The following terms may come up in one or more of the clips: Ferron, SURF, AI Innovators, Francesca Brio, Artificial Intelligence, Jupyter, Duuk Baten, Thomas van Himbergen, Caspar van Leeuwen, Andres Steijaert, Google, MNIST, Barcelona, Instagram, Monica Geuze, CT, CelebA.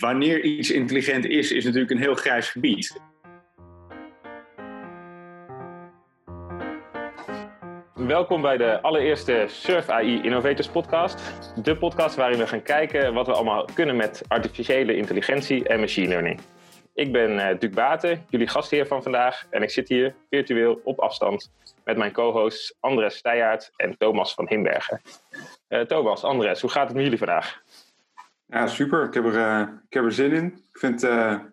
wanneer iets intelligent is, is natuurlijk een heel grijs gebied. Welkom bij de allereerste SURF AI Innovators podcast. De podcast waarin we gaan kijken wat we allemaal kunnen met artificiële intelligentie en machine learning. Ik ben Duuk Baten, jullie gastheer van vandaag. En ik zit hier virtueel op afstand met mijn co-hosts Andres Steijaert en Thomas van Himbergen. Thomas, Andres, hoe gaat het met jullie vandaag? Ja, super. Ik heb er zin in. Ik vind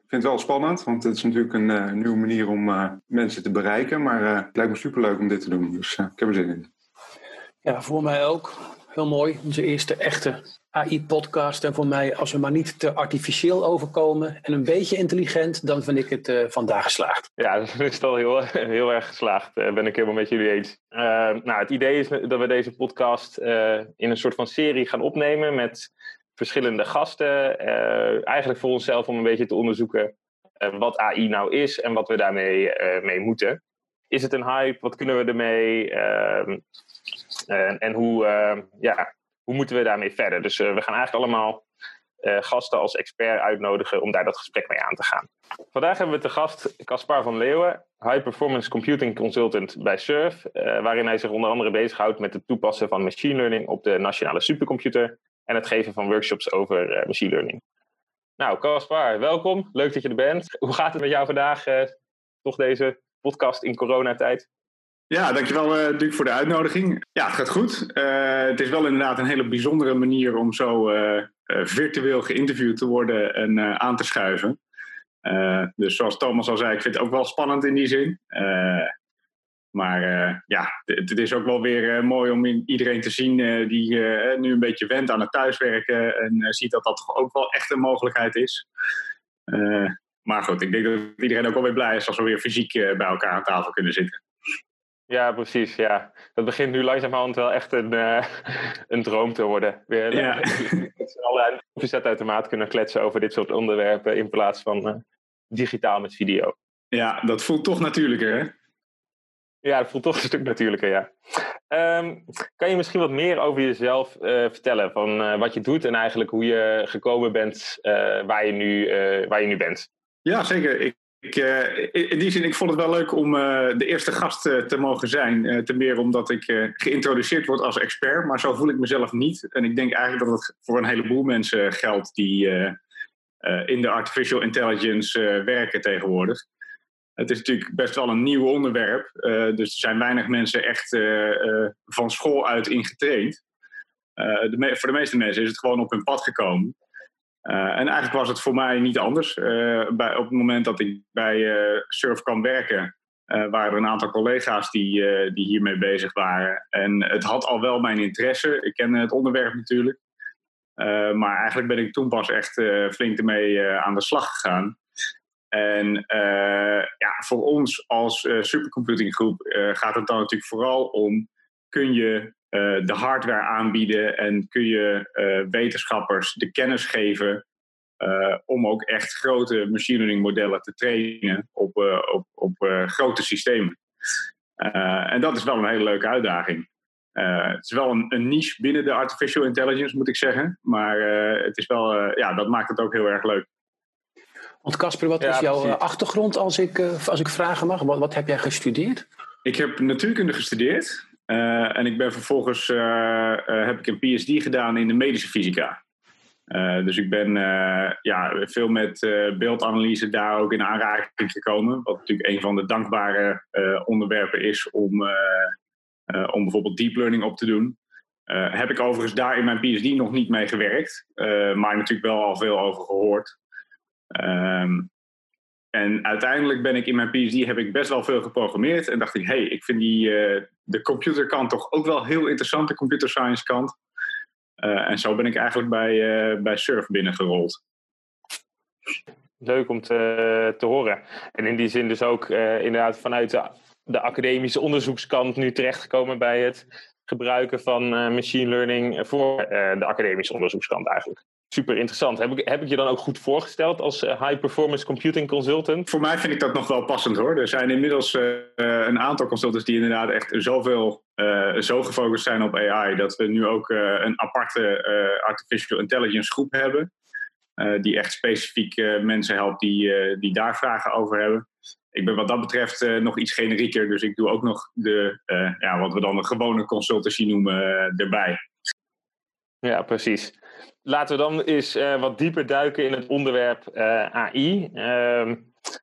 het wel spannend, want het is natuurlijk een nieuwe manier om mensen te bereiken. Maar het lijkt me superleuk om dit te doen, dus ik heb er zin in. Ja, voor mij ook. Heel mooi. Onze eerste echte AI-podcast. En voor mij, als we maar niet te artificieel overkomen en een beetje intelligent, dan vind ik het vandaag geslaagd. Ja, dat is al heel erg geslaagd. Ben ik helemaal met jullie eens. Het idee is dat we deze podcast in een soort van serie gaan opnemen met verschillende gasten, eigenlijk voor onszelf om een beetje te onderzoeken wat AI nou is en wat we daarmee mee moeten. Is het een hype? Wat kunnen we ermee? En hoe moeten we daarmee verder? Dus we gaan eigenlijk allemaal gasten als expert uitnodigen om daar dat gesprek mee aan te gaan. Vandaag hebben we te gast Caspar van Leeuwen, High Performance Computing Consultant bij SURF, waarin hij zich onder andere bezighoudt met het toepassen van machine learning op de nationale supercomputer en het geven van workshops over machine learning. Nou, Caspar, welkom. Leuk dat je er bent. Hoe gaat het met jou vandaag? Toch deze podcast in coronatijd? Ja, dankjewel Duuk voor de uitnodiging. Ja, het gaat goed. Het is wel inderdaad een hele bijzondere manier om zo virtueel geïnterviewd te worden en aan te schuiven. Dus zoals Thomas al zei, ik vind het ook wel spannend in die zin. Maar het is ook wel weer mooi om iedereen te zien die nu een beetje went aan het thuiswerken en ziet dat dat toch ook wel echt een mogelijkheid is. Maar goed, ik denk dat iedereen ook wel weer blij is als we weer fysiek bij elkaar aan tafel kunnen zitten. Ja, precies. Ja. Dat begint nu langzamerhand wel echt een droom te worden. Weer, ja. Dat ze alle koffiezet uit de maat kunnen kletsen over dit soort onderwerpen in plaats van digitaal met video. Ja, dat voelt toch natuurlijker, hè? Ja, dat voelt toch een stuk natuurlijker, ja. Kan je misschien wat meer over jezelf vertellen? Van wat je doet en eigenlijk hoe je gekomen bent waar je nu bent? Ja, zeker. In die zin, ik vond het wel leuk om de eerste gast te mogen zijn. Ten meer omdat ik geïntroduceerd word als expert. Maar zo voel ik mezelf niet. En ik denk eigenlijk dat dat voor een heleboel mensen geldt die in de artificial intelligence werken tegenwoordig. Het is natuurlijk best wel een nieuw onderwerp. Dus er zijn weinig mensen echt van school uit ingetraind. Voor de meeste mensen is het gewoon op hun pad gekomen. En eigenlijk was het voor mij niet anders. Op het moment dat ik bij SURF kwam werken, waren er een aantal collega's die hiermee bezig waren. En het had al wel mijn interesse. Ik ken het onderwerp natuurlijk. Maar eigenlijk ben ik toen pas echt flink ermee aan de slag gegaan. En voor ons als supercomputinggroep gaat het dan natuurlijk vooral om, kun je de hardware aanbieden en kun je wetenschappers de kennis geven om ook echt grote machine learning modellen te trainen op grote systemen. En dat is wel een hele leuke uitdaging. Het is wel een niche binnen de artificial intelligence, moet ik zeggen. Maar het is wel, dat maakt het ook heel erg leuk. Want Caspar, wat is jouw achtergrond als ik vragen mag? Wat heb jij gestudeerd? Ik heb natuurkunde gestudeerd. En ik ben vervolgens heb ik een PhD gedaan in de medische fysica. Dus ik ben veel met beeldanalyse daar ook in aanraking gekomen. Wat natuurlijk een van de dankbare onderwerpen is om bijvoorbeeld deep learning op te doen. Heb ik overigens daar in mijn PhD nog niet mee gewerkt. Maar natuurlijk wel al veel over gehoord. En uiteindelijk ben ik in mijn PhD heb ik best wel veel geprogrammeerd. En dacht ik, ik vind de computerkant toch ook wel heel interessant, de computer science kant. En zo ben ik eigenlijk bij SURF binnengerold. Leuk om te horen. En in die zin dus ook inderdaad vanuit de academische onderzoekskant nu terechtgekomen bij het gebruiken van machine learning voor de academische onderzoekskant eigenlijk. Super interessant. Heb ik je dan ook goed voorgesteld als High Performance Computing Consultant? Voor mij vind ik dat nog wel passend hoor. Er zijn inmiddels een aantal consultants die inderdaad echt zo gefocust zijn op AI, dat we nu ook een aparte Artificial Intelligence groep hebben. die echt specifiek mensen helpt die daar vragen over hebben. Ik ben wat dat betreft nog iets generieker, dus ik doe ook nog de wat we dan de gewone consultancy noemen erbij. Ja, precies. Laten we dan eens wat dieper duiken in het onderwerp AI.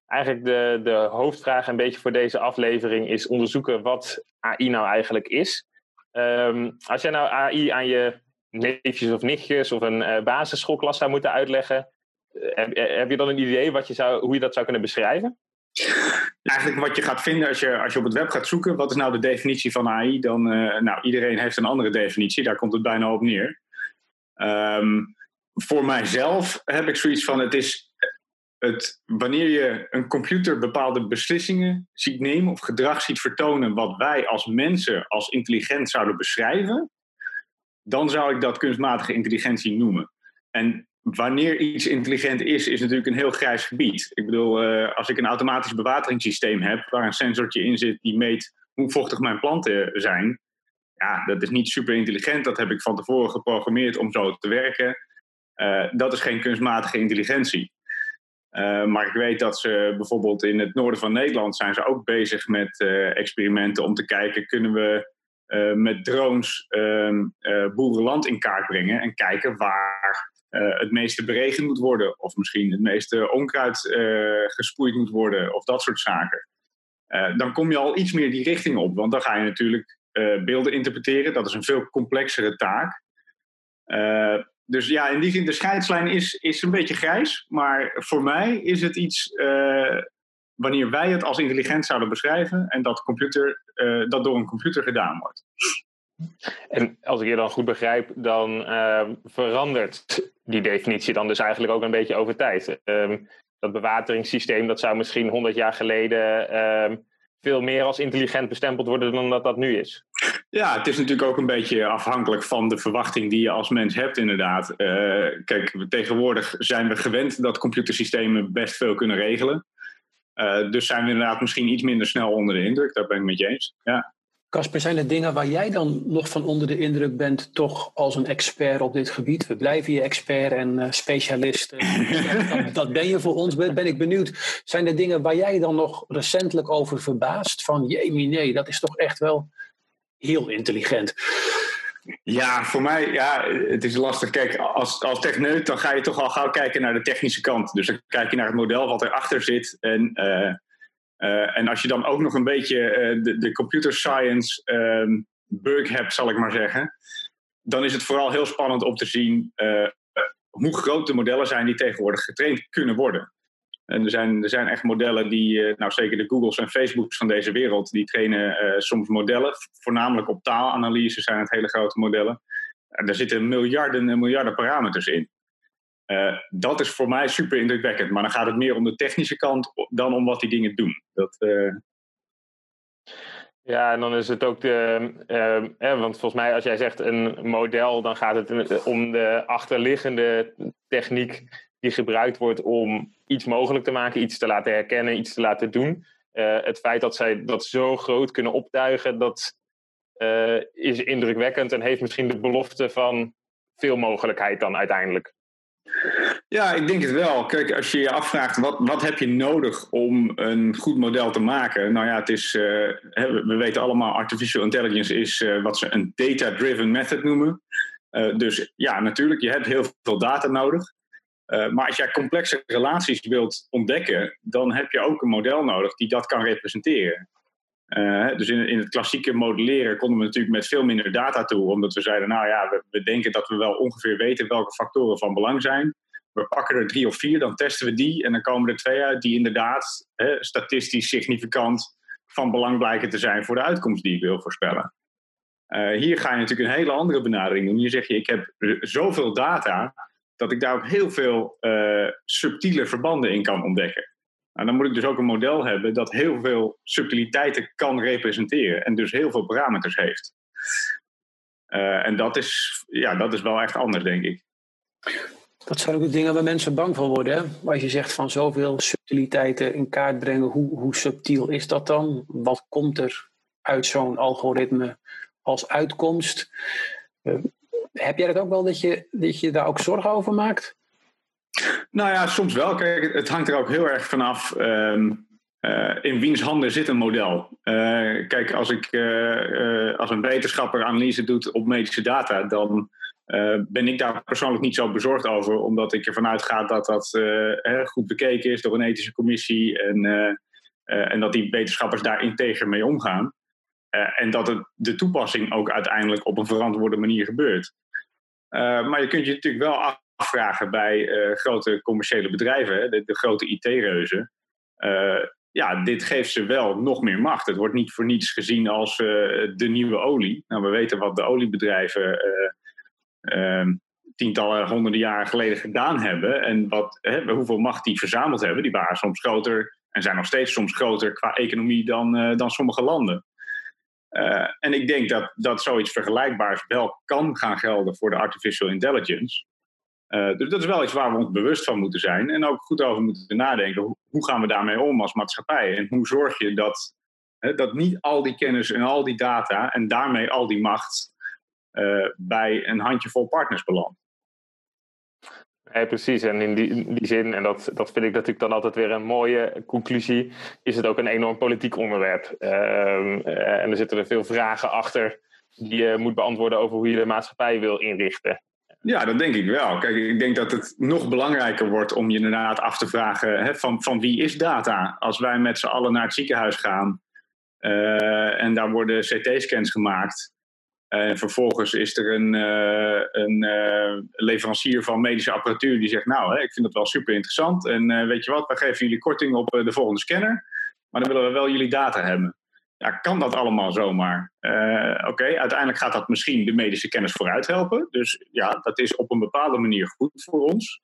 Eigenlijk de hoofdvraag een beetje voor deze aflevering is onderzoeken wat AI nou eigenlijk is. Als jij nou AI aan je neefjes of nichtjes of een basisschoolklas zou moeten uitleggen, heb je dan een idee hoe je dat zou kunnen beschrijven? Eigenlijk wat je gaat vinden als je op het web gaat zoeken, wat is nou de definitie van AI? Dan, iedereen heeft een andere definitie, daar komt het bijna op neer. Voor mijzelf heb ik zoiets van, wanneer je een computer bepaalde beslissingen ziet nemen of gedrag ziet vertonen wat wij als mensen als intelligent zouden beschrijven, dan zou ik dat kunstmatige intelligentie noemen. En wanneer iets intelligent is natuurlijk een heel grijs gebied. Ik bedoel, als ik een automatisch bewateringssysteem heb waar een sensortje in zit die meet hoe vochtig mijn planten zijn, ja, dat is niet super intelligent. Dat heb ik van tevoren geprogrammeerd om zo te werken. Dat is geen kunstmatige intelligentie. Maar ik weet dat ze bijvoorbeeld in het noorden van Nederland zijn ze ook bezig met experimenten om te kijken, kunnen we met drones boerenland in kaart brengen en kijken waar het meeste beregend moet worden of misschien het meeste onkruid gesproeid moet worden of dat soort zaken. Dan kom je al iets meer die richting op, want dan ga je natuurlijk beelden interpreteren. Dat is een veel complexere taak. Dus ja, in die zin, de scheidslijn is een beetje grijs. Maar voor mij is het iets, wanneer wij het als intelligent zouden beschrijven en dat door een computer gedaan wordt. En als ik je dan goed begrijp, dan verandert die definitie dan dus eigenlijk ook een beetje over tijd. Dat bewateringssysteem, dat zou misschien 100 jaar geleden veel meer als intelligent bestempeld worden dan dat nu is. Ja, het is natuurlijk ook een beetje afhankelijk van de verwachting die je als mens hebt inderdaad. Kijk, tegenwoordig zijn we gewend dat computersystemen best veel kunnen regelen. Dus zijn we inderdaad misschien iets minder snel onder de indruk. Daar ben ik met je eens, ja. Caspar, zijn er dingen waar jij dan nog van onder de indruk bent, toch als een expert op dit gebied? We blijven je expert en specialist. Dat ben je voor ons, ben ik benieuwd. Zijn er dingen waar jij dan nog recentelijk over verbaast? Van, jemine, dat is toch echt wel heel intelligent. Ja, voor mij, het is lastig. Kijk, als techneut, dan ga je toch al gauw kijken naar de technische kant. Dus dan kijk je naar het model wat erachter zit en... en als je dan ook nog een beetje de computer science bug hebt, zal ik maar zeggen, dan is het vooral heel spannend om te zien hoe groot de modellen zijn die tegenwoordig getraind kunnen worden. En er zijn echt modellen die, zeker de Googles en Facebooks van deze wereld, die trainen soms modellen, voornamelijk op taalanalyse zijn het hele grote modellen. Daar zitten miljarden en miljarden parameters in. Dat is voor mij super indrukwekkend. Maar dan gaat het meer om de technische kant dan om wat die dingen doen. Ja, en dan is het ook want volgens mij als jij zegt een model, dan gaat het om de achterliggende techniek die gebruikt wordt om iets mogelijk te maken, iets te laten herkennen, iets te laten doen. Het feit dat zij dat zo groot kunnen optuigen, dat is indrukwekkend en heeft misschien de belofte van veel mogelijkheid dan uiteindelijk. Ja, ik denk het wel. Kijk, als je je afvraagt wat heb je nodig om een goed model te maken? Nou ja, het is, we weten allemaal, artificial intelligence is wat ze een data-driven method noemen. Dus ja, natuurlijk, je hebt heel veel data nodig. Maar als jij complexe relaties wilt ontdekken, dan heb je ook een model nodig die dat kan representeren. Dus in het klassieke modelleren konden we natuurlijk met veel minder data toe. Omdat we zeiden, we denken dat we wel ongeveer weten welke factoren van belang zijn. We pakken er 3 of 4, dan testen we die. En dan komen er 2 uit die inderdaad statistisch significant van belang blijken te zijn voor de uitkomst die ik wil voorspellen. Hier ga je natuurlijk een hele andere benadering doen. Hier zeg je, ik heb zoveel data dat ik daar ook heel veel subtiele verbanden in kan ontdekken. En dan moet ik dus ook een model hebben dat heel veel subtiliteiten kan representeren. En dus heel veel parameters heeft. En dat is wel echt anders, denk ik. Dat zijn ook de dingen waar mensen bang voor worden. Hè? Als je zegt van zoveel subtiliteiten in kaart brengen. Hoe subtiel is dat dan? Wat komt er uit zo'n algoritme als uitkomst? Heb jij dat ook wel dat je daar ook zorgen over maakt? Nou ja, soms wel. Kijk, het hangt er ook heel erg vanaf in wiens handen zit een model. Kijk, als een wetenschapper analyse doet op medische data, dan ben ik daar persoonlijk niet zo bezorgd over, omdat ik ervan uitga dat dat goed bekeken is door een ethische commissie en dat die wetenschappers daar integer mee omgaan. En dat de toepassing ook uiteindelijk op een verantwoorde manier gebeurt. Maar je kunt je natuurlijk wel afvragen bij grote commerciële bedrijven, de grote IT-reuzen. Dit geeft ze wel nog meer macht. Het wordt niet voor niets gezien als de nieuwe olie. Nou, we weten wat de oliebedrijven tientallen, honderden jaren geleden gedaan hebben. En hoeveel macht die verzameld hebben. Die waren soms groter en zijn nog steeds soms groter qua economie dan sommige landen. En ik denk dat zoiets vergelijkbaars wel kan gaan gelden voor de artificial intelligence. Dus dat is wel iets waar we ons bewust van moeten zijn. En ook goed over moeten nadenken. Hoe gaan we daarmee om als maatschappij? En hoe zorg je dat niet al die kennis en al die data en daarmee al die macht bij een handjevol partners belandt? Ja, precies, en in die zin, en dat vind ik natuurlijk dan altijd weer een mooie conclusie, is het ook een enorm politiek onderwerp. En er zitten er veel vragen achter die je moet beantwoorden over hoe je de maatschappij wil inrichten. Ja, dat denk ik wel. Kijk, ik denk dat het nog belangrijker wordt om je inderdaad af te vragen van wie is data? Als wij met z'n allen naar het ziekenhuis gaan en daar worden CT-scans gemaakt. En vervolgens is er een leverancier van medische apparatuur die zegt, nou, ik vind dat wel super interessant. En weet je wat, we geven jullie korting op de volgende scanner. Maar dan willen we wel jullie data hebben. Ja, kan dat allemaal zomaar? Oké, uiteindelijk gaat dat misschien de medische kennis vooruit helpen. Dus ja, dat is op een bepaalde manier goed voor ons.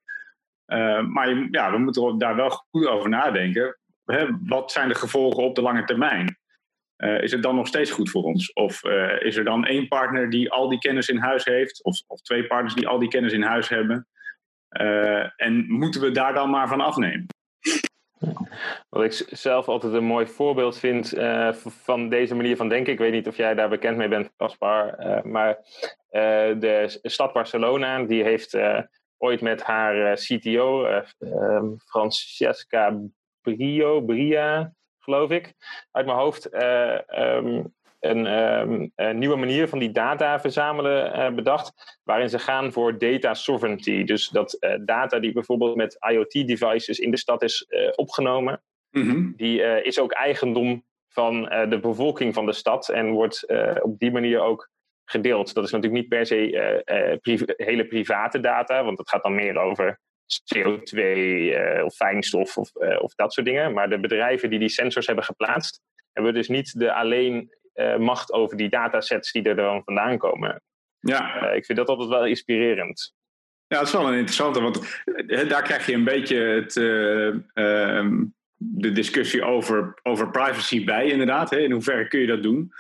Maar ja, we moeten daar wel goed over nadenken. Wat zijn de gevolgen op de lange termijn? Is het dan nog steeds goed voor ons? Of is er dan één partner die al die kennis in huis heeft? Of twee partners die al die kennis in huis hebben? En moeten we daar dan maar van afnemen? Wat ik zelf altijd een mooi voorbeeld vind van deze manier van denken. Ik weet niet of jij daar bekend mee bent, Caspar. Maar de stad Barcelona, die heeft ooit met haar CTO, Francesca Brio, geloof ik, uit mijn hoofd een nieuwe manier van die data verzamelen bedacht, waarin ze gaan voor data sovereignty. Dus dat data die bijvoorbeeld met IoT-devices in de stad is opgenomen, mm-hmm. die is ook eigendom van de bevolking van de stad en wordt op die manier ook gedeeld. Dat is natuurlijk niet per se hele private data, want het gaat dan meer over CO2 of fijnstof of dat soort dingen. Maar de bedrijven die sensors hebben geplaatst, hebben dus niet alleen macht over die datasets die er dan vandaan komen. Ja. Ik vind dat altijd wel inspirerend. Ja, dat is wel een interessante, want daar krijg je een beetje de discussie over privacy bij, inderdaad. In hoeverre kun je dat doen?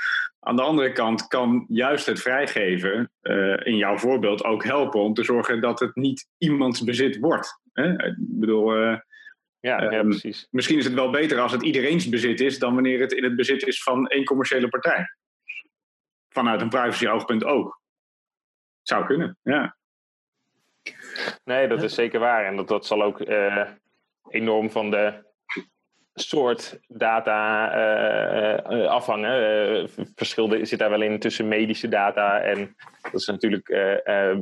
Aan de andere kant kan juist het vrijgeven in jouw voorbeeld ook helpen om te zorgen dat het niet iemands bezit wordt. Hè? Ik bedoel, precies. Misschien is het wel beter als het iedereens bezit is dan wanneer het in het bezit is van één commerciële partij. Vanuit een privacy-oogpunt ook. Zou kunnen, ja. Nee, dat is zeker waar. En dat zal ook enorm van de soort data afhangen. Verschil zit daar wel in tussen medische data en dat is natuurlijk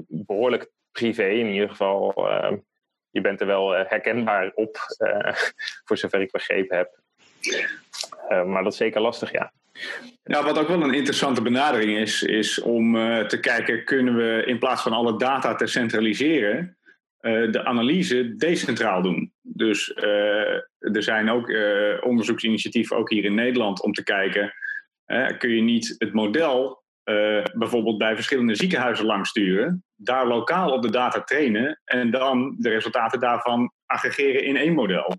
behoorlijk privé. In ieder geval, je bent er wel herkenbaar op, voor zover ik begrepen heb. Maar dat is zeker lastig, ja. Nou, wat ook wel een interessante benadering is om te kijken, kunnen we in plaats van alle data te centraliseren, de analyse decentraal doen. Dus er zijn ook onderzoeksinitiatieven, ook hier in Nederland, om te kijken, kun je niet het model bijvoorbeeld bij verschillende ziekenhuizen langsturen, daar lokaal op de data trainen en dan de resultaten daarvan aggregeren in één model.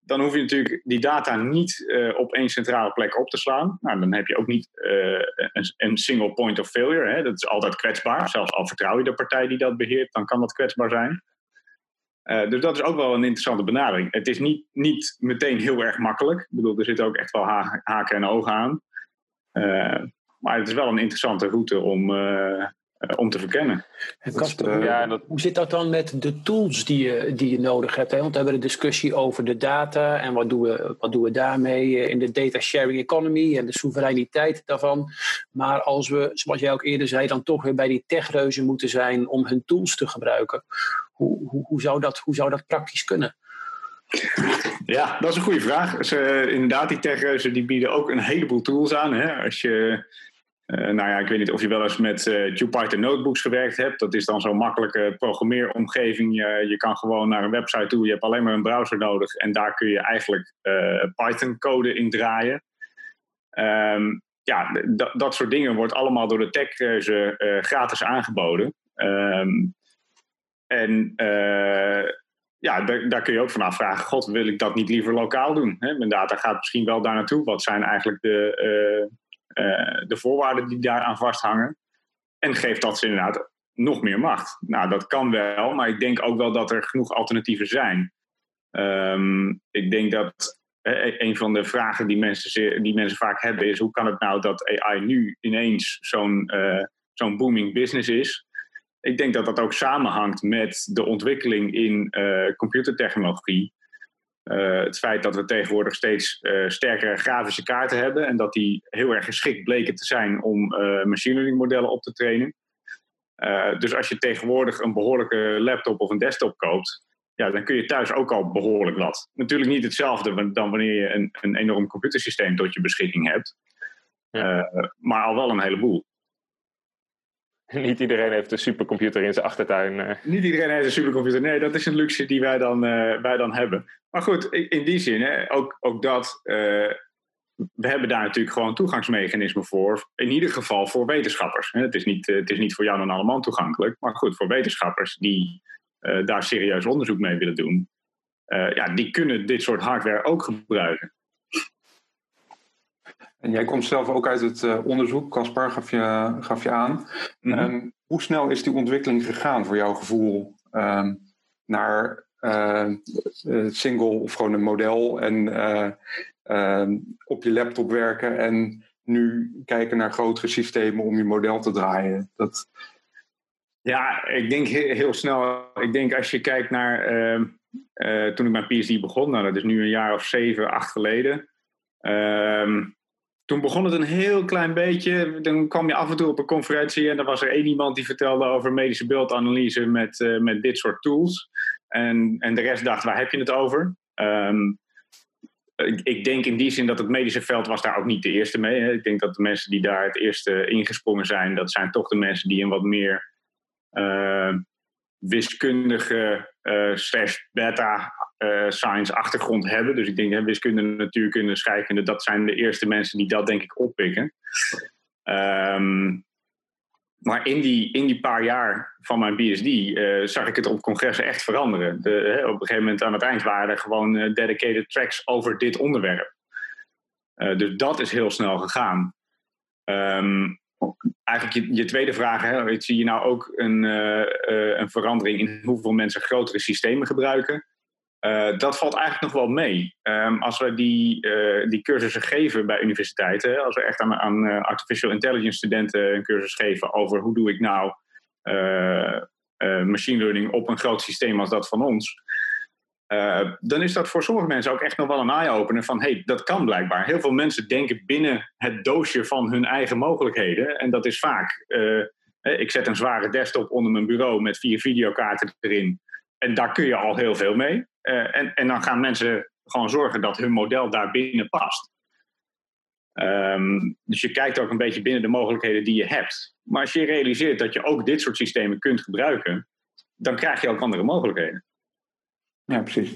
Dan hoef je natuurlijk die data niet op één centrale plek op te slaan. Nou, dan heb je ook niet een single point of failure. Hè? Dat is altijd kwetsbaar. Zelfs al vertrouw je de partij die dat beheert, dan kan dat kwetsbaar zijn. Dus dat is ook wel een interessante benadering. Het is niet meteen heel erg makkelijk. Ik bedoel, er zitten ook echt wel haken en ogen aan. Maar het is wel een interessante route om om te verkennen. Kasper, hoe zit dat dan met de tools die je nodig hebt? Hè? Want we hebben een discussie over de data en wat doen we daarmee in de data sharing economy en de soevereiniteit daarvan. Maar als we, zoals jij ook eerder zei, dan toch weer bij die techreuzen moeten zijn om hun tools te gebruiken. Hoe zou dat praktisch kunnen? Ja, dat is een goede vraag. Dus, inderdaad, die techreuzen die bieden ook een heleboel tools aan. Hè? Als je... ik weet niet of je wel eens met Jupyter notebooks gewerkt hebt. Dat is dan zo'n makkelijke programmeeromgeving. Je kan gewoon naar een website toe. Je hebt alleen maar een browser nodig. En daar kun je eigenlijk Python code in draaien. Dat soort dingen wordt allemaal door de techreuzen gratis aangeboden. Daar kun je ook van afvragen. God, wil ik dat niet liever lokaal doen? Hè? Mijn data gaat misschien wel daar naartoe. Wat zijn eigenlijk de voorwaarden die daaraan vasthangen. En geeft dat ze inderdaad nog meer macht. Nou, dat kan wel, maar ik denk ook wel dat er genoeg alternatieven zijn. Ik denk dat een van de vragen die mensen vaak hebben is: hoe kan het nou dat AI nu ineens zo'n booming business is? Ik denk dat dat ook samenhangt met de ontwikkeling in computertechnologie. Het feit dat we tegenwoordig steeds sterkere grafische kaarten hebben en dat die heel erg geschikt bleken te zijn om machine learning modellen op te trainen. Dus als je tegenwoordig een behoorlijke laptop of een desktop koopt, ja, dan kun je thuis ook al behoorlijk wat. Natuurlijk niet hetzelfde dan wanneer je een enorm computersysteem tot je beschikking hebt, maar al wel een heleboel. Niet iedereen heeft een supercomputer in zijn achtertuin. Niet iedereen heeft een supercomputer. Nee, dat is een luxe die wij dan hebben. Maar goed, in die zin, hè, ook dat... we hebben daar natuurlijk gewoon toegangsmechanismen voor. In ieder geval voor wetenschappers. Het is niet voor Jan en alleman toegankelijk. Maar goed, voor wetenschappers die daar serieus onderzoek mee willen doen. Die kunnen dit soort hardware ook gebruiken. En jij komt zelf ook uit het onderzoek, Caspar, gaf je aan. Mm-hmm. Hoe snel is die ontwikkeling gegaan voor jouw gevoel naar single of gewoon een model en op je laptop werken en nu kijken naar grotere systemen om je model te draaien? Dat... Ja, ik denk heel snel. Ik denk als je kijkt naar toen ik mijn PhD begon, dat is nu een jaar of 7, 8 geleden. Toen begon het een heel klein beetje. Dan kwam je af en toe op een conferentie en dan was er één iemand die vertelde over medische beeldanalyse met dit soort tools. En de rest dacht, waar heb je het over? Ik denk in die zin dat het medische veld was daar ook niet de eerste mee. Hè. Ik denk dat de mensen die daar het eerste ingesprongen zijn, dat zijn toch de mensen die een wat meer wiskundige /beta science achtergrond hebben. Dus ik denk wiskunde, natuurkunde, scheikunde, dat zijn de eerste mensen die dat denk ik oppikken. Maar in die paar jaar van mijn PhD zag ik het op congressen echt veranderen. Op een gegeven moment aan het eind waren er gewoon dedicated tracks over dit onderwerp. Dus dat is heel snel gegaan. Eigenlijk je tweede vraag, hè, zie je nou ook een verandering in hoeveel mensen grotere systemen gebruiken? Dat valt eigenlijk nog wel mee. Als we die cursussen geven bij universiteiten, hè, als we echt aan Artificial Intelligence studenten een cursus geven over hoe doe ik nou machine learning op een groot systeem als dat van ons, dan is dat voor sommige mensen ook echt nog wel een eye-opener van hey, dat kan blijkbaar. Heel veel mensen denken binnen het doosje van hun eigen mogelijkheden en dat is vaak ik zet een zware desktop onder mijn bureau met 4 videokaarten erin en daar kun je al heel veel mee. En dan gaan mensen gewoon zorgen dat hun model daar binnen past. Dus je kijkt ook een beetje binnen de mogelijkheden die je hebt. Maar als je realiseert dat je ook dit soort systemen kunt gebruiken, dan krijg je ook andere mogelijkheden. Ja, precies.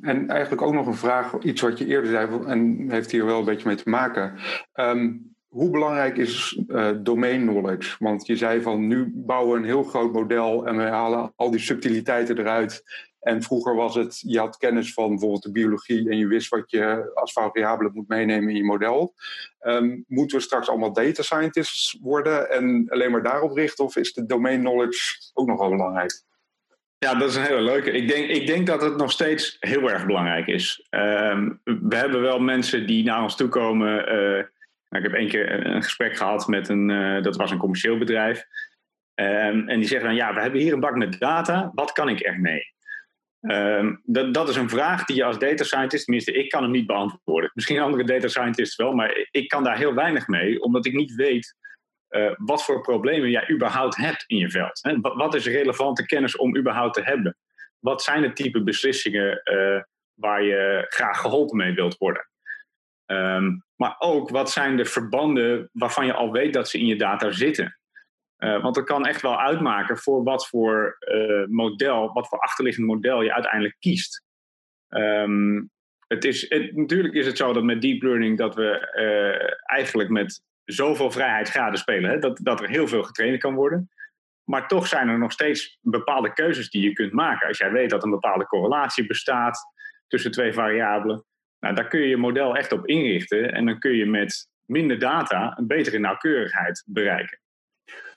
En eigenlijk ook nog een vraag, iets wat je eerder zei, en heeft hier wel een beetje mee te maken. Hoe belangrijk is domain knowledge? Want je zei van, nu bouwen we een heel groot model en we halen al die subtiliteiten eruit. En vroeger was het, je had kennis van bijvoorbeeld de biologie en je wist wat je als variabele moet meenemen in je model. Moeten we straks allemaal data scientists worden en alleen maar daarop richten? Of is de domain knowledge ook nog wel belangrijk? Ja, dat is een hele leuke. Ik denk dat het nog steeds heel erg belangrijk is. We hebben wel mensen die naar ons toe komen... Nou, ik heb één keer een gesprek gehad met dat was een commercieel bedrijf. En die zeggen dan, ja, we hebben hier een bak met data. Wat kan ik echt mee? Dat is een vraag die je als data scientist, tenminste, ik kan hem niet beantwoorden. Misschien andere data scientists wel, maar ik kan daar heel weinig mee. Omdat ik niet weet wat voor problemen jij überhaupt hebt in je veld. Hè? Wat is relevante kennis om überhaupt te hebben? Wat zijn de type beslissingen waar je graag geholpen mee wilt worden? Maar ook, wat zijn de verbanden waarvan je al weet dat ze in je data zitten? Want dat kan echt wel uitmaken voor wat voor model, wat voor achterliggend model je uiteindelijk kiest. Natuurlijk is het zo dat met deep learning dat we eigenlijk met zoveel vrijheidsgraden spelen. Hè, dat er heel veel getraind kan worden. Maar toch zijn er nog steeds bepaalde keuzes die je kunt maken. Als jij weet dat een bepaalde correlatie bestaat tussen twee variabelen. Nou, daar kun je je model echt op inrichten. En dan kun je met minder data een betere nauwkeurigheid bereiken.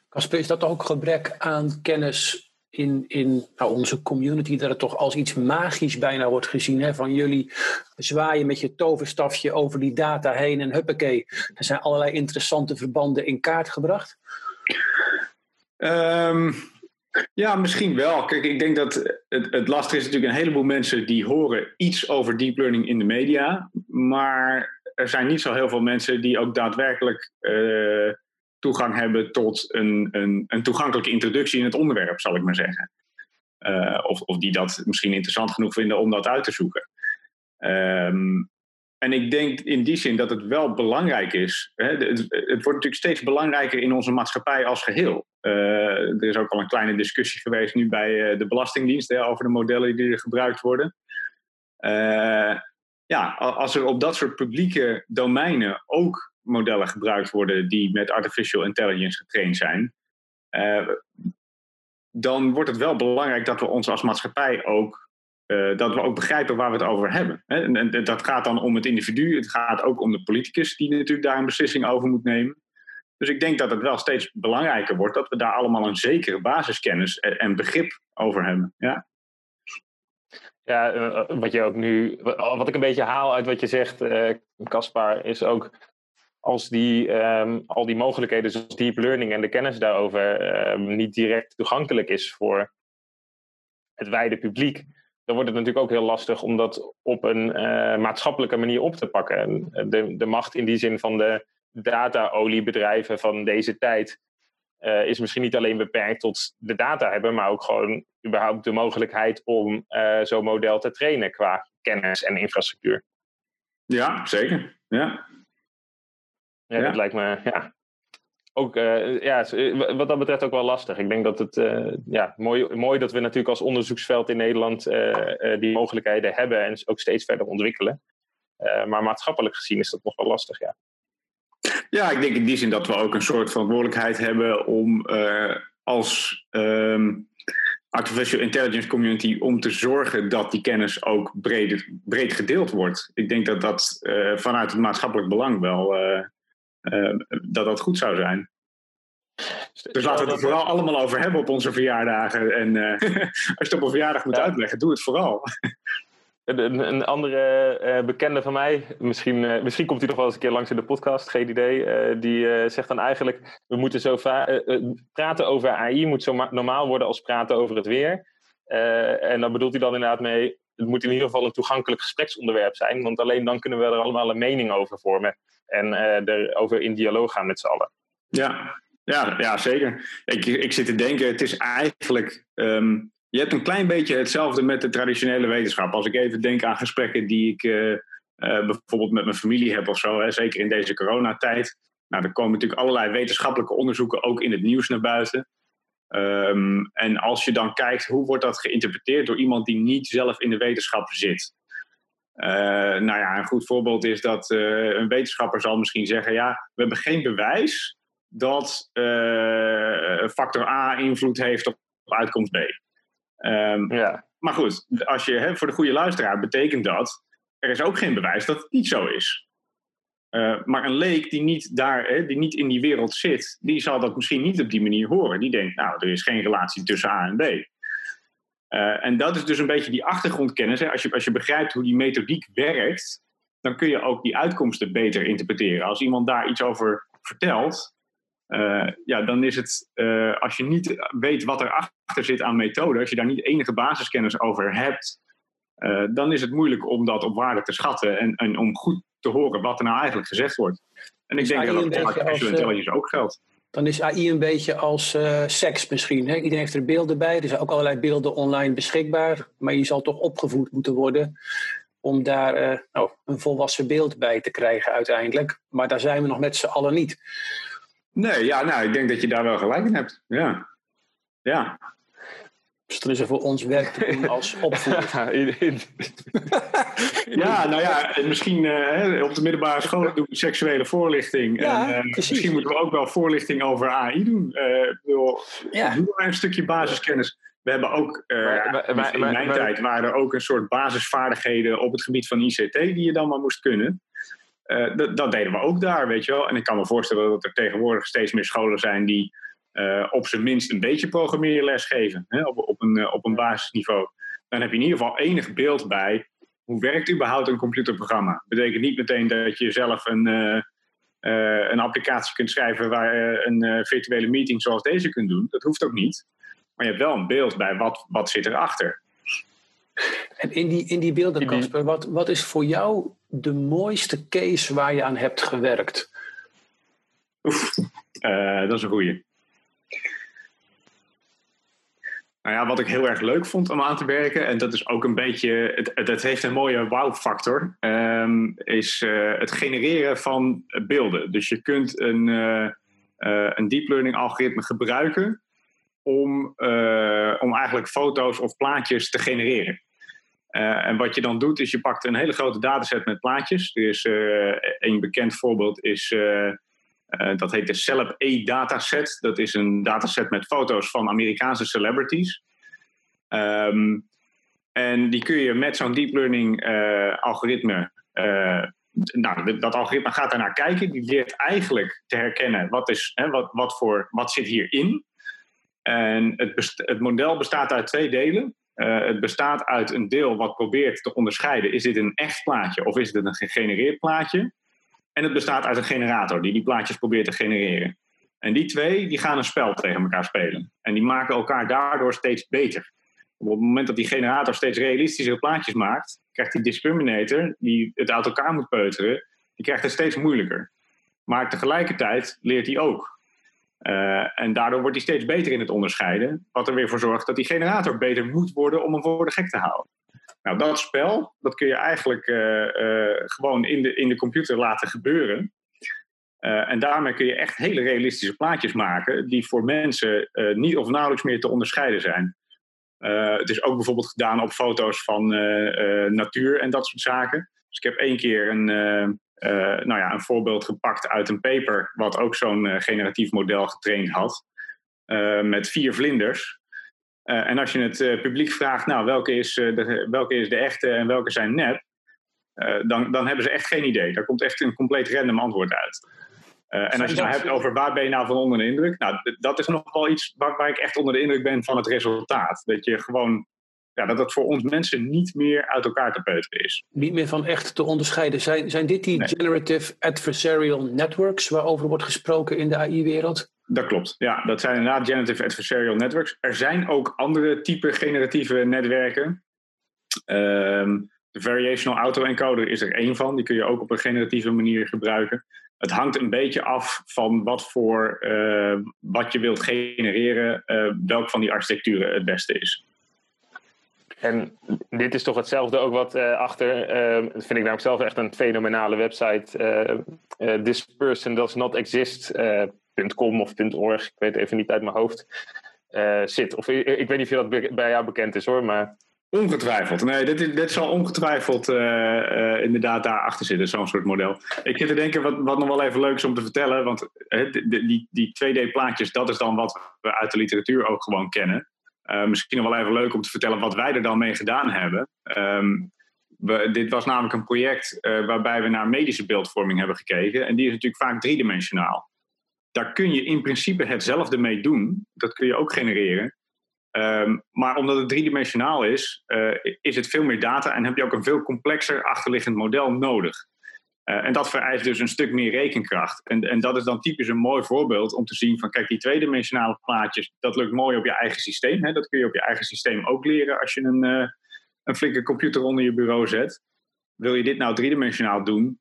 Casper, is dat ook gebrek aan kennis in onze community, dat het toch als iets magisch bijna wordt gezien? Hè? Van jullie zwaaien met je toverstafje over die data heen en huppakee. Er zijn allerlei interessante verbanden in kaart gebracht. Ja, misschien wel. Kijk, ik denk dat het lastig is natuurlijk een heleboel mensen die horen iets over deep learning in de media. Maar er zijn niet zo heel veel mensen die ook daadwerkelijk toegang hebben tot een toegankelijke introductie in het onderwerp, zal ik maar zeggen. Of die dat misschien interessant genoeg vinden om dat uit te zoeken. En ik denk in die zin dat het wel belangrijk is. Hè? Het wordt natuurlijk steeds belangrijker in onze maatschappij als geheel. Er is ook al een kleine discussie geweest nu bij de Belastingdienst, hè, over de modellen die er gebruikt worden. Als er op dat soort publieke domeinen ook modellen gebruikt worden die met artificial intelligence getraind zijn, dan wordt het wel belangrijk dat we ons als maatschappij ook, dat we ook begrijpen waar we het over hebben. En dat gaat dan om het individu, het gaat ook om de politicus die natuurlijk daar een beslissing over moet nemen. Dus ik denk dat het wel steeds belangrijker wordt dat we daar allemaal een zekere basiskennis en begrip over hebben. Ja. Ja, wat ik een beetje haal uit wat je zegt, Caspar, is ook als al die mogelijkheden zoals deep learning en de kennis daarover niet direct toegankelijk is voor het wijde publiek, dan wordt het natuurlijk ook heel lastig om dat op een maatschappelijke manier op te pakken. De macht in die zin van de dataoliebedrijven van deze tijd is misschien niet alleen beperkt tot de data hebben, maar ook gewoon überhaupt de mogelijkheid om zo'n model te trainen qua kennis en infrastructuur. Ja, zeker. Ja. Ja, dat lijkt me ook wat dat betreft ook wel lastig. Ik denk dat het mooi dat we natuurlijk als onderzoeksveld in Nederland die mogelijkheden hebben en ook steeds verder ontwikkelen. Maar maatschappelijk gezien is dat nog wel lastig, ja. Ja, ik denk in die zin dat we ook een soort verantwoordelijkheid hebben om als artificial intelligence community om te zorgen dat die kennis ook breed gedeeld wordt. Ik denk dat dat vanuit het maatschappelijk belang wel dat goed zou zijn. Dus laten we het vooral allemaal over hebben op onze verjaardagen. En als je het op een verjaardag moet uitleggen, doe het vooral. Een andere bekende van mij, misschien komt hij nog wel eens een keer langs in de podcast, geen idee. Die zegt dan eigenlijk, we moeten zo praten over AI moet zo normaal worden als praten over het weer. En dan bedoelt hij dan inderdaad mee, het moet in ieder geval een toegankelijk gespreksonderwerp zijn, want alleen dan kunnen we er allemaal een mening over vormen en erover in dialoog gaan met z'n allen. Ja, zeker. Ik zit te denken, het is eigenlijk je hebt een klein beetje hetzelfde met de traditionele wetenschap. Als ik even denk aan gesprekken die ik bijvoorbeeld met mijn familie heb of zo, hè, zeker in deze coronatijd. Nou, er komen natuurlijk allerlei wetenschappelijke onderzoeken ook in het nieuws naar buiten. En als je dan kijkt, hoe wordt dat geïnterpreteerd door iemand die niet zelf in de wetenschap zit? Een goed voorbeeld is dat een wetenschapper zal misschien zeggen, we hebben geen bewijs dat factor A invloed heeft op uitkomst B. Maar goed, als je, voor de goede luisteraar betekent dat er is ook geen bewijs dat het niet zo is. Maar een leek die niet daar, die niet in die wereld zit, die zal dat misschien niet op die manier horen. Die denkt, er is geen relatie tussen A en B. En dat is dus een beetje die achtergrondkennis. Hè? Als je begrijpt hoe die methodiek werkt, dan kun je ook die uitkomsten beter interpreteren. Als iemand daar iets over vertelt, dan is het, als je niet weet wat erachter zit aan methoden, als je daar niet enige basiskennis over hebt, dan is het moeilijk om dat op waarde te schatten en om goed te horen wat er nou eigenlijk gezegd wordt. En ik denk dat dat voor artificial intelligence ook geldt. Dan is AI een beetje als seks misschien. Hè? Iedereen heeft er beelden bij. Er zijn ook allerlei beelden online beschikbaar. Maar je zal toch opgevoed moeten worden om daar een volwassen beeld bij te krijgen uiteindelijk. Maar daar zijn we nog met z'n allen niet. Nee, ik denk dat je daar wel gelijk in hebt. Ja. Dus er is er voor ons werk te doen als opvoeder. Misschien op de middelbare scholen doen we seksuele voorlichting. Ja, en, misschien moeten we ook wel voorlichting over AI doen. Doe maar een stukje basiskennis. We hebben ook, in mijn tijd waren er ook een soort basisvaardigheden op het gebied van ICT die je dan maar moest kunnen. Dat deden we ook daar, weet je wel. En ik kan me voorstellen dat er tegenwoordig steeds meer scholen zijn die op zijn minst een beetje programmeerles geven, hè, op een basisniveau. Dan heb je in ieder geval enig beeld bij hoe werkt überhaupt een computerprogramma. Dat betekent niet meteen dat je zelf een applicatie kunt schrijven waar een virtuele meeting zoals deze kunt doen. Dat hoeft ook niet. Maar je hebt wel een beeld bij wat zit erachter. En in die beelden, Casper, wat is voor jou de mooiste case waar je aan hebt gewerkt? Dat is een goeie. Nou ja, wat ik heel erg leuk vond om aan te werken, en dat is ook een beetje, het heeft een mooie wow-factor, is het genereren van beelden. Dus je kunt een deep learning algoritme gebruiken om eigenlijk foto's of plaatjes te genereren. En wat je dan doet, is je pakt een hele grote dataset met plaatjes. Er is een bekend voorbeeld, is dat heet de CelebA dataset. Dat is een dataset met foto's van Amerikaanse celebrities. En die kun je met zo'n deep learning algoritme... dat algoritme gaat daarnaar kijken. Die leert eigenlijk te herkennen wat zit hierin. En het model bestaat uit twee delen. Het bestaat uit een deel wat probeert te onderscheiden. Is dit een echt plaatje of is dit een gegenereerd plaatje? En het bestaat uit een generator die plaatjes probeert te genereren. En die twee die gaan een spel tegen elkaar spelen. En die maken elkaar daardoor steeds beter. Op het moment dat die generator steeds realistischere plaatjes maakt, krijgt die discriminator, die het uit elkaar moet peuteren, die krijgt het steeds moeilijker. Maar tegelijkertijd leert hij ook. En daardoor wordt hij steeds beter in het onderscheiden. Wat er weer voor zorgt dat die generator beter moet worden om hem voor de gek te houden. Nou, dat spel, dat kun je eigenlijk gewoon in de computer laten gebeuren. En daarmee kun je echt hele realistische plaatjes maken die voor mensen niet of nauwelijks meer te onderscheiden zijn. Het is ook bijvoorbeeld gedaan op foto's van natuur en dat soort zaken. Dus ik heb één keer een voorbeeld gepakt uit een paper wat ook zo'n generatief model getraind had met 4 vlinders. En als je het publiek vraagt, nou, welke is de echte en welke zijn nep, dan hebben ze echt geen idee. Daar komt echt een compleet random antwoord uit. En als je het hebt over waar ben je nou van onder de indruk, nou, dat is nog wel iets waar ik echt onder de indruk ben van het resultaat. Dat je gewoon... Ja, dat voor ons mensen niet meer uit elkaar te peuteren is. Niet meer van echt te onderscheiden. Zijn dit die generative adversarial networks waarover wordt gesproken in de AI-wereld? Dat klopt, ja. Dat zijn inderdaad generative adversarial networks. Er zijn ook andere type generatieve netwerken. De variational autoencoder is er één van. Die kun je ook op een generatieve manier gebruiken. Het hangt een beetje af van wat je wilt genereren, welk van die architecturen het beste is. En dit is toch hetzelfde ook wat vind ik namelijk zelf echt een fenomenale website. This person does not exist.com of .org, ik weet even niet uit mijn hoofd, zit. Of ik weet niet of dat bij jou bekend is hoor, maar... Ongetwijfeld. Nee, dit zal ongetwijfeld inderdaad daarachter zitten, zo'n soort model. Ik zit te denken, wat nog wel even leuk is om te vertellen, want die 2D-plaatjes, dat is dan wat we uit de literatuur ook gewoon kennen. Misschien nog wel even leuk om te vertellen wat wij er dan mee gedaan hebben. Dit was namelijk een project waarbij we naar medische beeldvorming hebben gekeken. En die is natuurlijk vaak driedimensionaal. Daar kun je in principe hetzelfde mee doen. Dat kun je ook genereren. Maar omdat het driedimensionaal is het veel meer data en heb je ook een veel complexer achterliggend model nodig. En dat vereist dus een stuk meer rekenkracht. En dat is dan typisch een mooi voorbeeld om te zien van... kijk, die tweedimensionale plaatjes, dat lukt mooi op je eigen systeem. Hè? Dat kun je op je eigen systeem ook leren als je een flinke computer onder je bureau zet. Wil je dit nou driedimensionaal doen...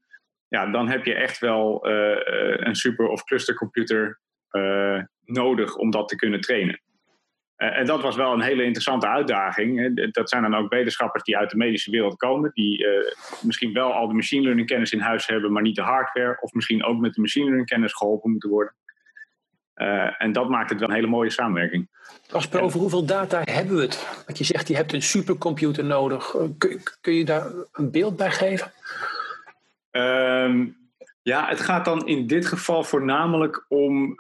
ja, dan heb je echt wel een super- of clustercomputer nodig om dat te kunnen trainen. En dat was wel een hele interessante uitdaging. Dat zijn dan ook wetenschappers die uit de medische wereld komen. Die misschien wel al de machine learning kennis in huis hebben, maar niet de hardware. Of misschien ook met de machine learning kennis geholpen moeten worden. En dat maakt het wel een hele mooie samenwerking. Caspar, over hoeveel data hebben we het? Want je zegt, je hebt een supercomputer nodig. Kun je daar een beeld bij geven? Ja, het gaat dan in dit geval voornamelijk om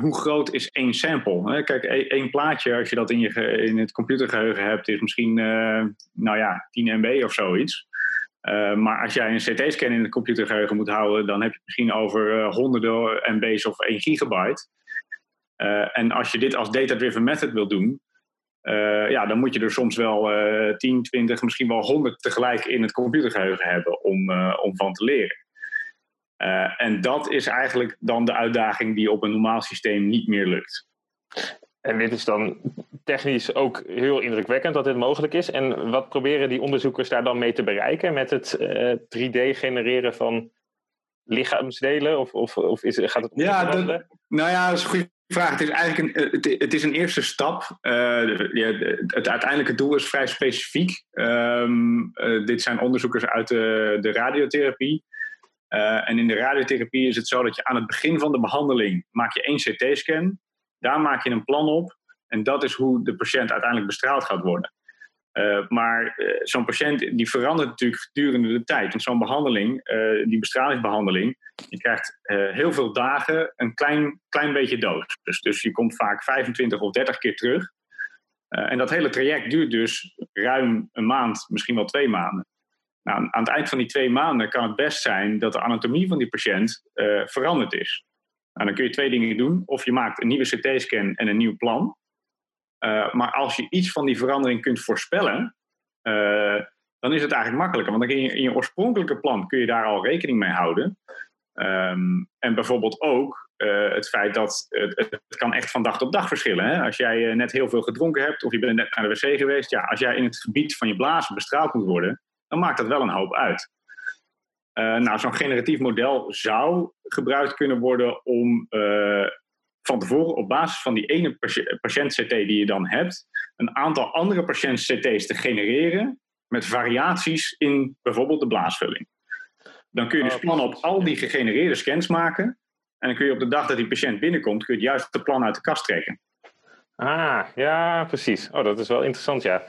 hoe groot is één sample. Hè? Kijk, één plaatje, als je dat in het computergeheugen hebt, is misschien 10 MB of zoiets. Maar als jij een CT-scan in het computergeheugen moet houden, dan heb je het misschien over honderden MB's of 1 gigabyte. En als je dit als data-driven method wilt doen, dan moet je er soms wel 10, 20, misschien wel 100 tegelijk in het computergeheugen hebben om van te leren. En dat is eigenlijk dan de uitdaging die op een normaal systeem niet meer lukt. En dit is dan technisch ook heel indrukwekkend dat dit mogelijk is. En wat proberen die onderzoekers daar dan mee te bereiken met het 3D genereren van lichaamsdelen? Of gaat het om veranderen? Dat is een goede vraag. Het is eigenlijk een eerste stap. Het uiteindelijke doel is vrij specifiek. Dit zijn onderzoekers uit de radiotherapie. En in de radiotherapie is het zo dat je aan het begin van de behandeling maak je 1 CT-scan. Daar maak je een plan op. En dat is hoe de patiënt uiteindelijk bestraald gaat worden. Maar zo'n patiënt die verandert natuurlijk gedurende de tijd. En zo'n behandeling, die bestralingsbehandeling, je krijgt heel veel dagen een klein beetje dood. Dus je komt vaak 25 of 30 keer terug. En dat hele traject duurt dus ruim een maand, misschien wel 2 maanden. Nou, aan het eind van die 2 maanden kan het best zijn dat de anatomie van die patiënt veranderd is. Nou, dan kun je 2 dingen doen. Of je maakt een nieuwe CT-scan en een nieuw plan. Maar als je iets van die verandering kunt voorspellen, dan is het eigenlijk makkelijker. Want dan kun je in je oorspronkelijke plan kun je daar al rekening mee houden. En bijvoorbeeld ook het feit dat het kan echt van dag tot dag verschillen. Hè? Als jij net heel veel gedronken hebt of je bent net naar de wc geweest. Ja, als jij in het gebied van je blaas bestraald moet worden, dan maakt dat wel een hoop uit. Zo'n generatief model zou gebruikt kunnen worden om van tevoren op basis van die ene patiënt-CT die je dan hebt, een aantal andere patiënt-CT's te genereren met variaties in bijvoorbeeld de blaasvulling. Dan kun je dus plannen op al die gegenereerde scans maken en dan kun je op de dag dat die patiënt binnenkomt, kun je het juiste plan uit de kast trekken. Ah, ja, precies. Oh, dat is wel interessant, ja.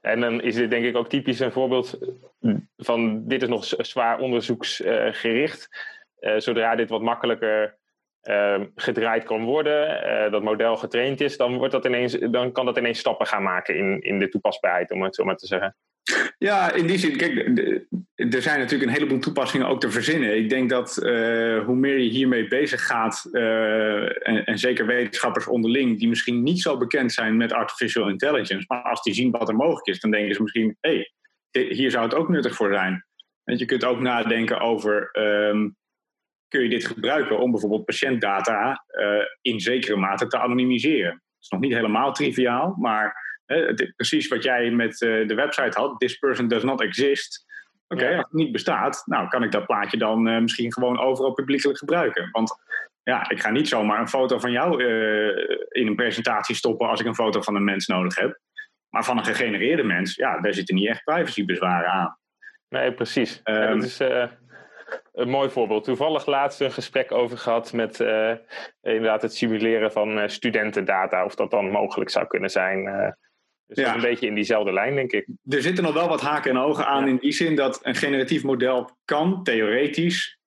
En dan is dit denk ik ook typisch een voorbeeld van, dit is nog zwaar onderzoeksgericht. Zodra dit wat makkelijker gedraaid kan worden, dat model getraind is, dan kan dat ineens stappen gaan maken in de toepasbaarheid, om het zo maar te zeggen. Ja, in die zin, kijk, er zijn natuurlijk een heleboel toepassingen ook te verzinnen. Ik denk dat hoe meer je hiermee bezig gaat, en zeker wetenschappers onderling, die misschien niet zo bekend zijn met artificial intelligence, maar als die zien wat er mogelijk is, dan denken ze misschien, hier zou het ook nuttig voor zijn. Want je kunt ook nadenken over, kun je dit gebruiken om bijvoorbeeld patiëntdata in zekere mate te anonimiseren. Dat is nog niet helemaal triviaal, maar precies wat jij met de website had, this person does not exist. Oké, als het niet bestaat, nou kan ik dat plaatje dan misschien gewoon overal publiekelijk gebruiken. Want ja, ik ga niet zomaar een foto van jou in een presentatie stoppen als ik een foto van een mens nodig heb. Maar van een gegenereerde mens, ja, daar zitten niet echt privacybezwaren aan. Nee, precies. Dat is een mooi voorbeeld. Toevallig laatst een gesprek over gehad met inderdaad het simuleren van studentendata. Of dat dan mogelijk zou kunnen zijn. Dus dat is een beetje in diezelfde lijn, denk ik. Er zitten nog wel wat haken en ogen aan in die zin dat een generatief model kan theoretisch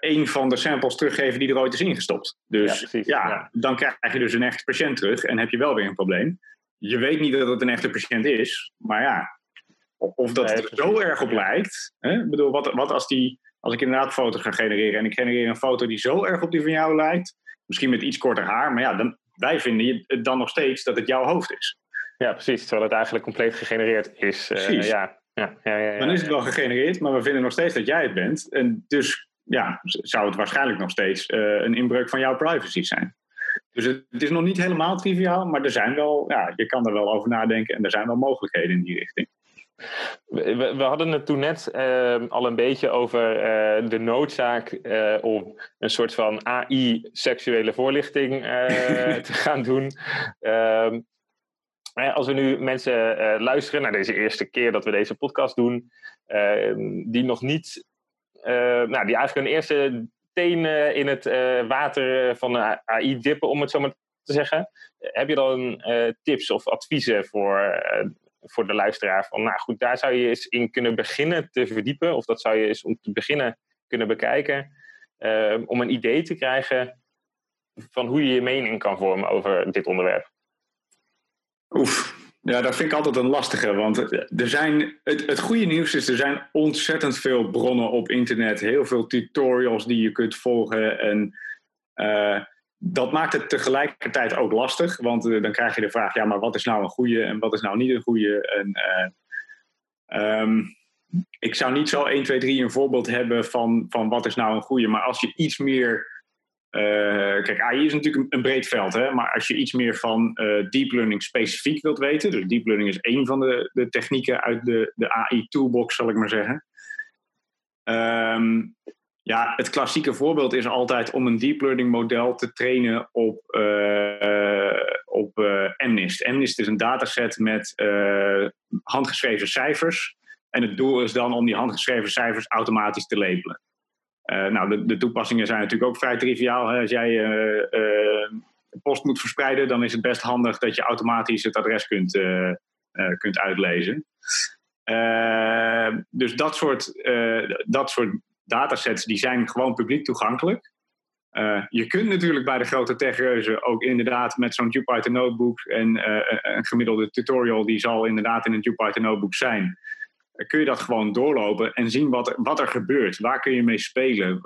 één van de samples teruggeven die er ooit is ingestopt. Dus dan krijg je dus een echte patiënt terug en heb je wel weer een probleem. Je weet niet dat het een echte patiënt is, maar ja, of dat het er zo erg op lijkt. Hè? Ik bedoel, wat als ik inderdaad foto's ga genereren en ik genereer een foto die zo erg op die van jou lijkt, misschien met iets korter haar, maar ja, wij vinden het dan nog steeds dat het jouw hoofd is. Ja, precies. Terwijl het eigenlijk compleet gegenereerd is. Precies. Ja. Dan is het wel gegenereerd, maar we vinden nog steeds dat jij het bent. En dus ja, zou het waarschijnlijk nog steeds een inbreuk van jouw privacy zijn. Dus het is nog niet helemaal triviaal, maar er zijn wel, ja, je kan er wel over nadenken en er zijn wel mogelijkheden in die richting. We hadden het toen net al een beetje over de noodzaak om een soort van AI-seksuele voorlichting te gaan doen. Als we nu mensen luisteren naar deze eerste keer dat we deze podcast doen, die nog niet, die eigenlijk hun eerste tenen in het water van de AI dippen, om het zo maar te zeggen. Heb je dan tips of adviezen voor de luisteraar van, nou goed, daar zou je eens in kunnen beginnen te verdiepen, of dat zou je eens om te beginnen kunnen bekijken, om een idee te krijgen van hoe je je mening kan vormen over dit onderwerp? Oef, ja, dat vind ik altijd een lastige, want het goede nieuws is, er zijn ontzettend veel bronnen op internet, heel veel tutorials die je kunt volgen en dat maakt het tegelijkertijd ook lastig, want dan krijg je de vraag, ja, maar wat is nou een goede en wat is nou niet een goede? Ik zou niet zo 1, 2, 3 een voorbeeld hebben van wat is nou een goede, maar als je iets meer... Kijk, AI is natuurlijk een breed veld, hè? Maar als je iets meer van deep learning specifiek wilt weten, dus deep learning is één van de technieken uit de AI toolbox, zal ik maar zeggen. Het klassieke voorbeeld is altijd om een deep learning model te trainen op MNIST. MNIST is een dataset met handgeschreven cijfers en het doel is dan om die handgeschreven cijfers automatisch te labelen. De toepassingen zijn natuurlijk ook vrij triviaal. Hè? Als jij post moet verspreiden, dan is het best handig dat je automatisch het adres kunt uitlezen. Dus dat soort datasets die zijn gewoon publiek toegankelijk. Je kunt natuurlijk bij de grote techreuzen ook inderdaad met zo'n Jupyter notebook en een gemiddelde tutorial die zal inderdaad in een Jupyter notebook zijn. Kun je dat gewoon doorlopen en zien wat er gebeurt. Waar kun je mee spelen?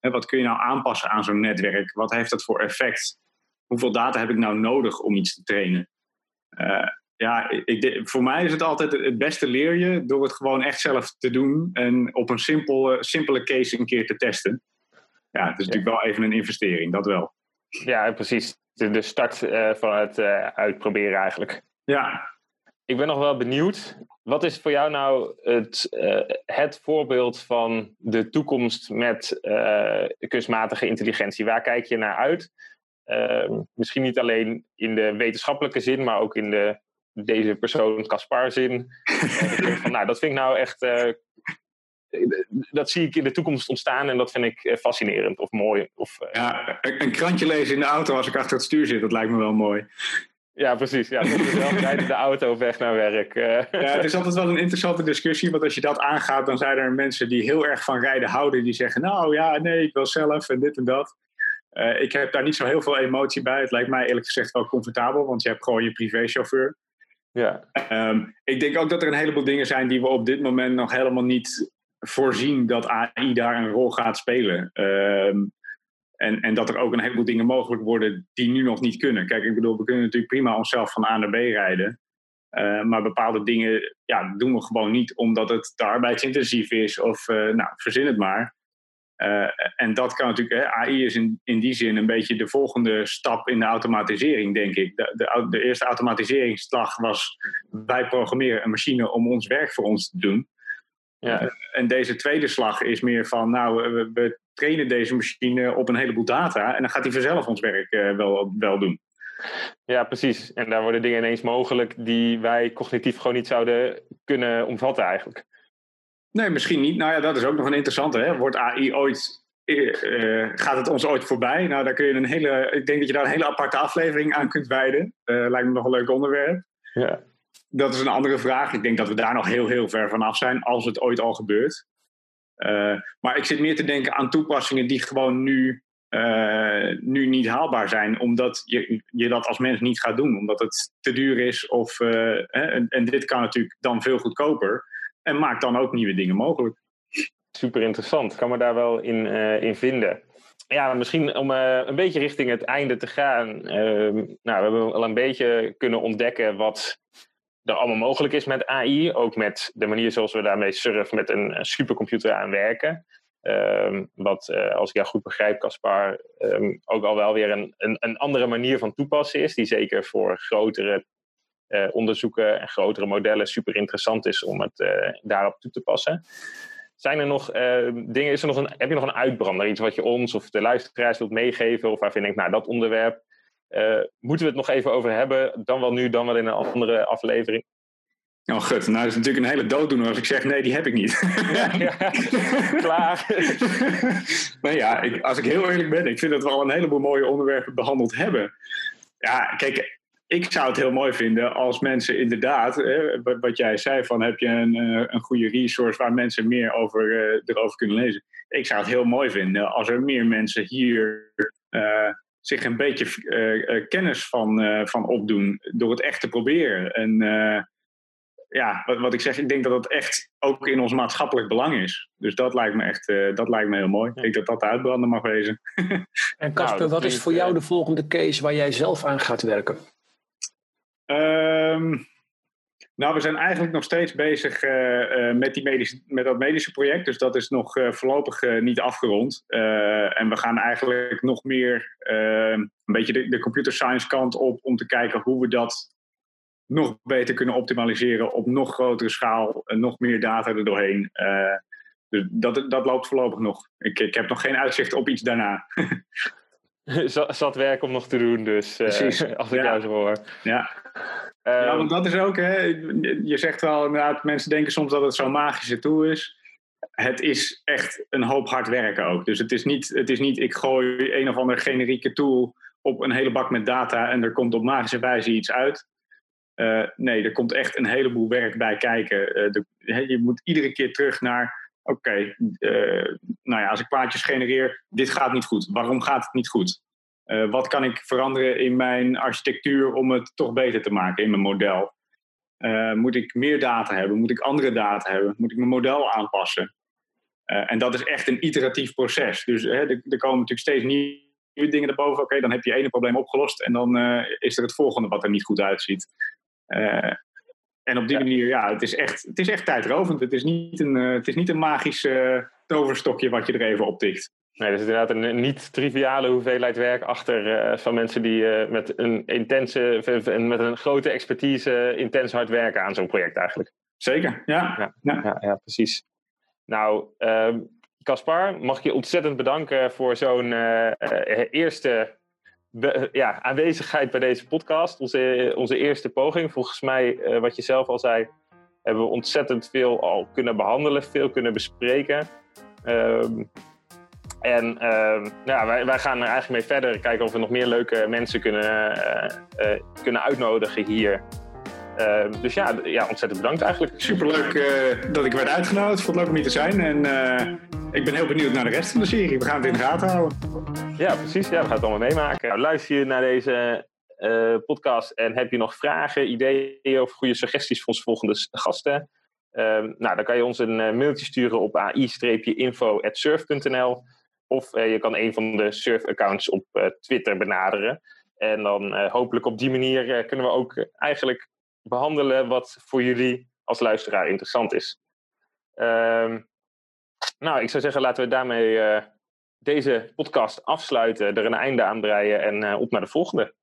Wat kun je nou aanpassen aan zo'n netwerk? Wat heeft dat voor effect? Hoeveel data heb ik nou nodig om iets te trainen? Voor mij is het altijd het beste leer je door het gewoon echt zelf te doen en op een simpele case een keer te testen. Ja, het is natuurlijk wel even een investering, dat wel. Ja, precies. De start van het uitproberen eigenlijk. Ja. Ik ben nog wel benieuwd. Wat is voor jou nou het voorbeeld van de toekomst met kunstmatige intelligentie? Waar kijk je naar uit? Misschien niet alleen in de wetenschappelijke zin, maar ook in deze persoon Caspar zin. Dat vind ik nou echt... Dat zie ik in de toekomst ontstaan en dat vind ik fascinerend of mooi. Een krantje lezen in de auto als ik achter het stuur zit, dat lijkt me wel mooi. Ja, precies. Ja, zelf rijden de auto op weg naar werk. Het is altijd wel een interessante discussie, want als je dat aangaat, dan zijn er mensen die heel erg van rijden houden, die zeggen, nou ja, nee, ik wil zelf en dit en dat. Ik heb daar niet zo heel veel emotie bij. Het lijkt mij eerlijk gezegd wel comfortabel, want je hebt gewoon je privéchauffeur. Ja. Ik denk ook dat er een heleboel dingen zijn die we op dit moment nog helemaal niet voorzien dat AI daar een rol gaat spelen. En dat er ook een heleboel dingen mogelijk worden die nu nog niet kunnen. Kijk, ik bedoel, we kunnen natuurlijk prima onszelf van A naar B rijden. Maar bepaalde dingen doen we gewoon niet omdat het te arbeidsintensief is. Of verzin het maar. En dat kan natuurlijk... Hè, AI is in die zin een beetje de volgende stap in de automatisering, denk ik. De eerste automatiseringsslag was... wij programmeren een machine om ons werk voor ons te doen. Ja. En deze tweede slag is meer van... we trainen deze machine op een heleboel data en dan gaat hij vanzelf ons werk wel doen. Ja, precies. En daar worden dingen ineens mogelijk die wij cognitief gewoon niet zouden kunnen omvatten eigenlijk. Nee, misschien niet. Nou ja, dat is ook nog een interessante. Hè? Wordt AI ooit... gaat het ons ooit voorbij? Nou, daar kun je ik denk dat je daar een hele aparte aflevering aan kunt wijden. Lijkt me nog een leuk onderwerp. Ja. Dat is een andere vraag. Ik denk dat we daar nog heel, heel ver vanaf zijn als het ooit al gebeurt. Maar ik zit meer te denken aan toepassingen die gewoon nu niet haalbaar zijn. Omdat je dat als mens niet gaat doen. Omdat het te duur is. En dit kan natuurlijk dan veel goedkoper. En maakt dan ook nieuwe dingen mogelijk. Super interessant. Kan me daar wel in vinden. Ja, misschien om een beetje richting het einde te gaan. We hebben al een beetje kunnen ontdekken wat er allemaal mogelijk is met AI. Ook met de manier zoals we daarmee SURF met een supercomputer aan werken. Als ik jou goed begrijp, Caspar, ook al wel weer een andere manier van toepassen is. Die zeker voor grotere onderzoeken en grotere modellen super interessant is om het daarop toe te passen. Zijn er nog dingen, heb je nog een uitbrander? Iets wat je ons of de luisteraars wilt meegeven? Of waarvan je denkt, nou, dat onderwerp moeten we het nog even over hebben. Dan wel nu, dan wel in een andere aflevering. Oh gut, nou is het natuurlijk een hele dooddoener als ik zeg, nee, die heb ik niet. Ja, klaar. Nou ja, als ik heel eerlijk ben, ik vind dat we al een heleboel mooie onderwerpen behandeld hebben. Ja, kijk, ik zou het heel mooi vinden als mensen inderdaad, wat jij zei van, heb je een goede resource waar mensen meer erover kunnen lezen. Ik zou het heel mooi vinden als er meer mensen hier zich een beetje kennis van opdoen door het echt te proberen. En wat ik zeg, ik denk dat dat echt ook in ons maatschappelijk belang is. Dus dat lijkt me echt heel mooi. Ja. Ik denk dat dat de uitbrander mag wezen. En Caspar, wat is voor jou de volgende case waar jij zelf aan gaat werken? We zijn eigenlijk nog steeds bezig met dat medische project. Dus dat is nog voorlopig niet afgerond. En we gaan eigenlijk nog meer een beetje de computer science kant op om te kijken hoe we dat nog beter kunnen optimaliseren op nog grotere schaal en nog meer data er doorheen. Dus dat loopt voorlopig nog. Ik heb nog geen uitzicht op iets daarna. Zat werk om nog te doen, dus als ik jou zo hoor. Ja. Want dat is ook, hè, je zegt wel inderdaad, mensen denken soms dat het zo'n magische tool is. Het is echt een hoop hard werken ook. Dus het is niet ik gooi een of andere generieke tool op een hele bak met data en er komt op magische wijze iets uit. Nee, er komt echt een heleboel werk bij kijken. Je moet iedere keer terug naar, als ik plaatjes genereer, dit gaat niet goed. Waarom gaat het niet goed? Wat kan ik veranderen in mijn architectuur om het toch beter te maken in mijn model? Moet ik meer data hebben? Moet ik andere data hebben? Moet ik mijn model aanpassen? En dat is echt een iteratief proces. Dus er komen natuurlijk steeds nieuwe dingen erboven. Oké, dan heb je ene probleem opgelost en dan is er het volgende wat er niet goed uitziet. En op die manier, het is echt tijdrovend. Het is niet een magisch toverstokje wat je er even optikt. Nee, dat is inderdaad een niet-triviale hoeveelheid werk achter van mensen die met een grote expertise intens hard werken aan zo'n project eigenlijk. Zeker, ja, precies. Nou, Caspar, mag ik je ontzettend bedanken voor zo'n eerste aanwezigheid bij deze podcast. Onze eerste poging. Volgens mij, wat je zelf al zei, hebben we ontzettend veel al kunnen behandelen, veel kunnen bespreken. Wij gaan er eigenlijk mee verder. Kijken of we nog meer leuke mensen kunnen uitnodigen hier. Ontzettend bedankt eigenlijk. Superleuk dat ik werd uitgenodigd. Vond het leuk om hier te zijn. En ik ben heel benieuwd naar de rest van de serie. We gaan het in de gaten houden. Ja, precies. Ja, we gaan het allemaal meemaken. Nou, luister je naar deze podcast en heb je nog vragen, ideeën of goede suggesties voor onze volgende gasten? Dan kan je ons een mailtje sturen op ai-info@surf.nl of je kan een van de SURF-accounts op Twitter benaderen. En dan hopelijk op die manier kunnen we ook eigenlijk behandelen wat voor jullie als luisteraar interessant is. Ik zou zeggen, laten we daarmee deze podcast afsluiten, er een einde aan breien en op naar de volgende.